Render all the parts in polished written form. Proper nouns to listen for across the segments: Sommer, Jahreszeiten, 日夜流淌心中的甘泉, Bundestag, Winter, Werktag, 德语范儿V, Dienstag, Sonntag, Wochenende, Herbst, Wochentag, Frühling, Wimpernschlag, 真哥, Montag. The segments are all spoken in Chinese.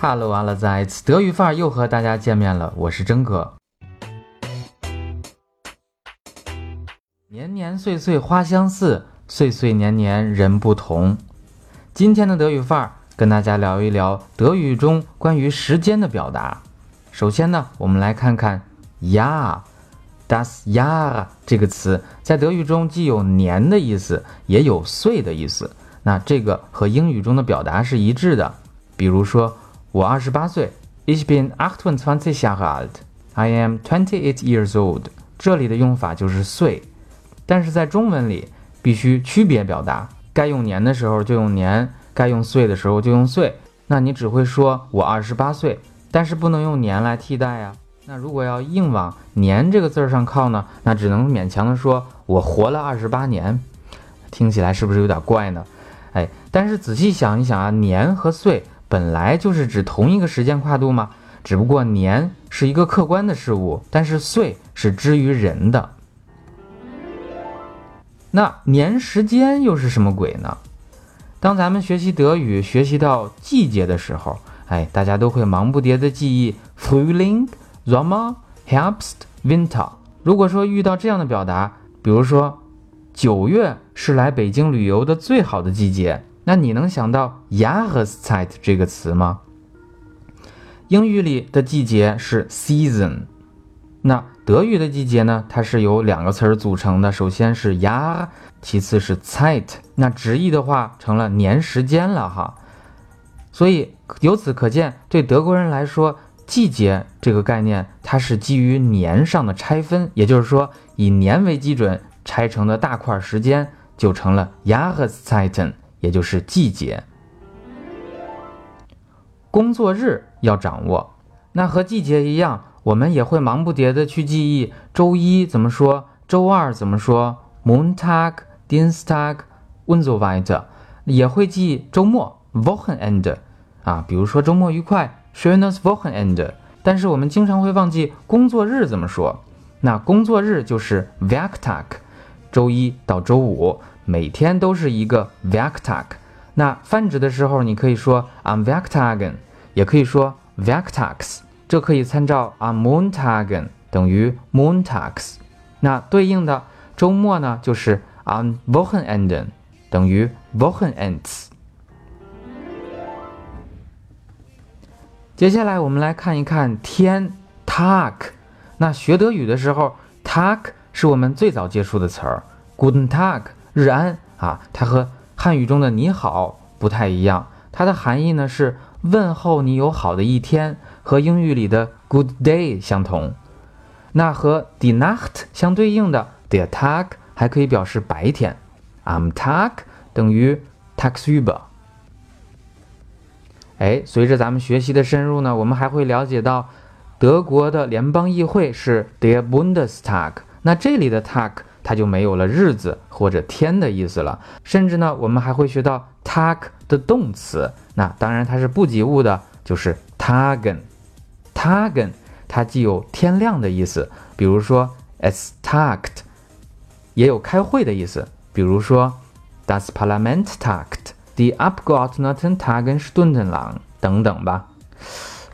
Hallo allerseits， 德语范儿又和大家见面了，我是真哥。年年岁岁花相似，岁岁年年人不同。今天的德语范儿跟大家聊一聊德语中关于时间的表达。首先呢，我们来看看 Jahr， das Jahr 这个词在德语中既有年的意思，也有岁的意思。那这个和英语中的表达是一致的，比如说我28岁 Ich bin 28 Jahre alt I am 28 years old 这里的用法就是岁，但是在中文里必须区别表达，该用年的时候就用年，该用岁的时候就用岁。那你只会说我28岁，但是不能用年来替代啊。那如果要硬往年这个字上靠呢，那只能勉强的说我活了28年，听起来是不是有点怪呢？哎，但是仔细想一想啊，年和岁本来就是指同一个时间跨度嘛，只不过年是一个客观的事物，但是岁是之于人的。那年时间又是什么鬼呢？当咱们学习德语学习到季节的时候，哎，大家都会忙不迭的记忆 Frühling, Sommer, Herbst, Winter。 如果说遇到这样的表达，比如说9月是来北京旅游的最好的季节，那你能想到 Jahreszeit 这个词吗？英语里的季节是 season， 那德语的季节呢，它是由两个词儿组成的，首先是 Jahr， 其次是 Zeit， 那直译的话成了年时间了哈。所以由此可见，对德国人来说，季节这个概念它是基于年上的拆分，也就是说以年为基准拆成的大块时间就成了 Jahreszeiten， 也就是季节。工作日要掌握，那和季节一样，我们也会忙不迭的去记忆周一怎么说，周二怎么说 Montag, Dienstag und so weiter， 也会记周末 Wochenende 啊，比如说周末愉快 Schönes Wochenende， 但是我们经常会忘记工作日怎么说。那工作日就是 Werktag， 周一到周五每天都是一个 Werktag， 那泛指的时候你可以说 am Werktagen， 也可以说 Werktags， 这可以参照 am Montagen 等于 Montags。 那对应的周末呢，就是 am Wochenenden 等于 Wochenends。 接下来我们来看一看天 Tag， 那学德语的时候 Tag 是我们最早接触的词儿 Guten Tag日安啊，它和汉语中的你好不太一样，它的含义呢是问候你有好的一天，和英语里的 good day 相同。那和 die Nacht 相对应的 der Tag 还可以表示白天， am Tag 等于 tagsüber。 哎，随着咱们学习的深入呢，我们还会了解到德国的联邦议会是 der Bundestag， 那这里的 Tag它就没有了日子或者天的意思了。甚至呢，我们还会学到 Tag 的动词，那当然它是不及物的，就是 Tagen。 Tagen 它既有天亮的意思，比如说 Es tagt， 也有开会的意思，比如说 Das Parlament tagt， Die Abgeordneten tagen stundenlang 等等吧。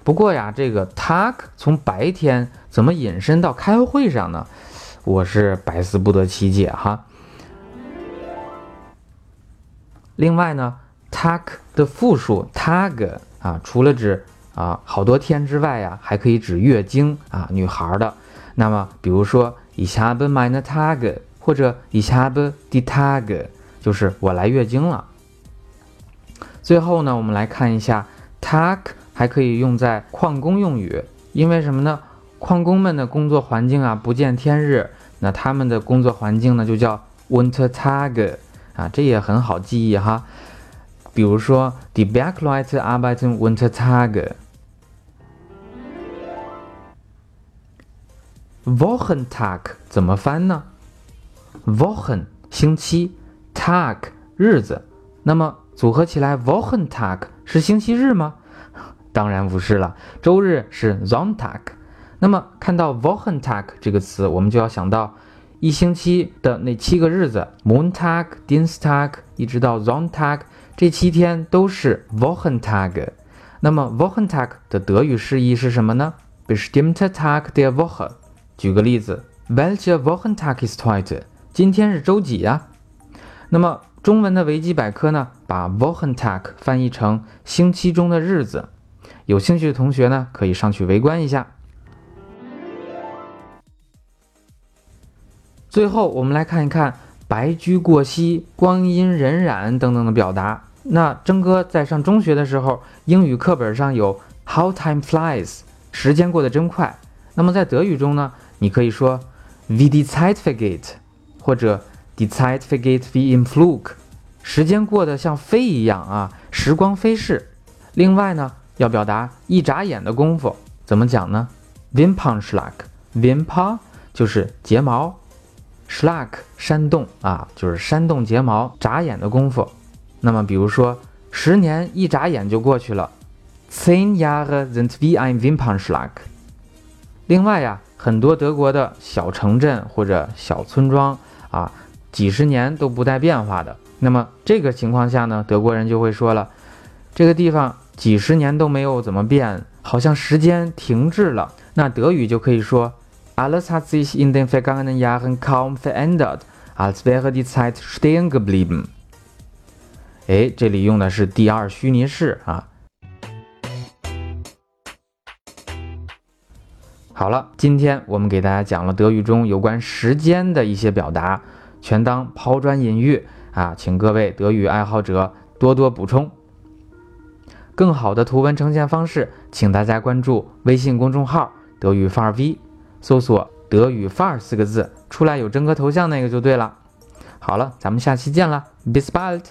不过呀，这个 Tag 从白天怎么引申到开会上呢？我是百思不得其解哈。另外呢 Tag 的复数 Tage 啊，除了指啊好多天之外呀，还可以指月经啊，女孩的。那么比如说 Ich habe meine Tage 或者 Ich habe die Tage， 就是我来月经了。最后呢，我们来看一下 Tag 还可以用在矿工用语，因为什么呢？矿工们的工作环境啊不见天日，那他们的工作环境呢就叫 Wintertag 啊，这也很好记忆哈。比如说 Die Bergleute arbeiten Wintertage。 Wochentag 怎么翻呢？ Wochen 星期， Tag 日子，那么组合起来 Wochentag 是星期日吗？当然不是了，周日是 Sonntag。那么看到 Wochentag 这个词，我们就要想到一星期的那7个日子 Montag, Dienstag 一直到 Sonntag， 这7天都是 Wochentag。那么 Wochentag 的德语释义是什么呢？ Bestimmter Tag der Woche。 举个例子， Welcher Wochentag ist heute？ 今天是周几啊？那么中文的维基百科呢，把 Wochentag 翻译成星期中的日子。有兴趣的同学呢，可以上去围观一下。最后我们来看一看白驹过隙、光阴荏苒等等的表达。那征哥在上中学的时候，英语课本上有 How time flies， 时间过得真快。那么在德语中呢，你可以说 Wie die Zeit vergeht， 或者 Die Zeit vergeht wie im Flug， 时间过得像飞一样啊，时光飞逝。另外呢，要表达一眨眼的功夫，怎么讲呢？ Wimpernschlag， Wimper 就是睫毛， Schlag 煽动啊，就是煽动睫毛，眨眼的功夫。那么比如说，10年一眨眼就过去了 ，10 Jahre sind wie ein Wimpernschlag。 另外呀，很多德国的小城镇或者小村庄啊，几十年都不带变化的。那么这个情况下呢，德国人就会说了，这个地方几十年都没有怎么变，好像时间停滞了。那德语就可以说 ，Alles hat sich in den vergangenen Jahren kaum verändert, als wäre die Zeit stehen geblieben。哎，这里用的是第二虚拟式啊。好了，今天我们给大家讲了德语中有关时间的一些表达，全当抛砖引玉啊，请各位德语爱好者多多补充。更好的图文呈现方式，请大家关注微信公众号德语范儿 V， 搜索德语范儿4个字，出来有真哥头像那个就对了。好了，咱们下期见了 ，bis bald。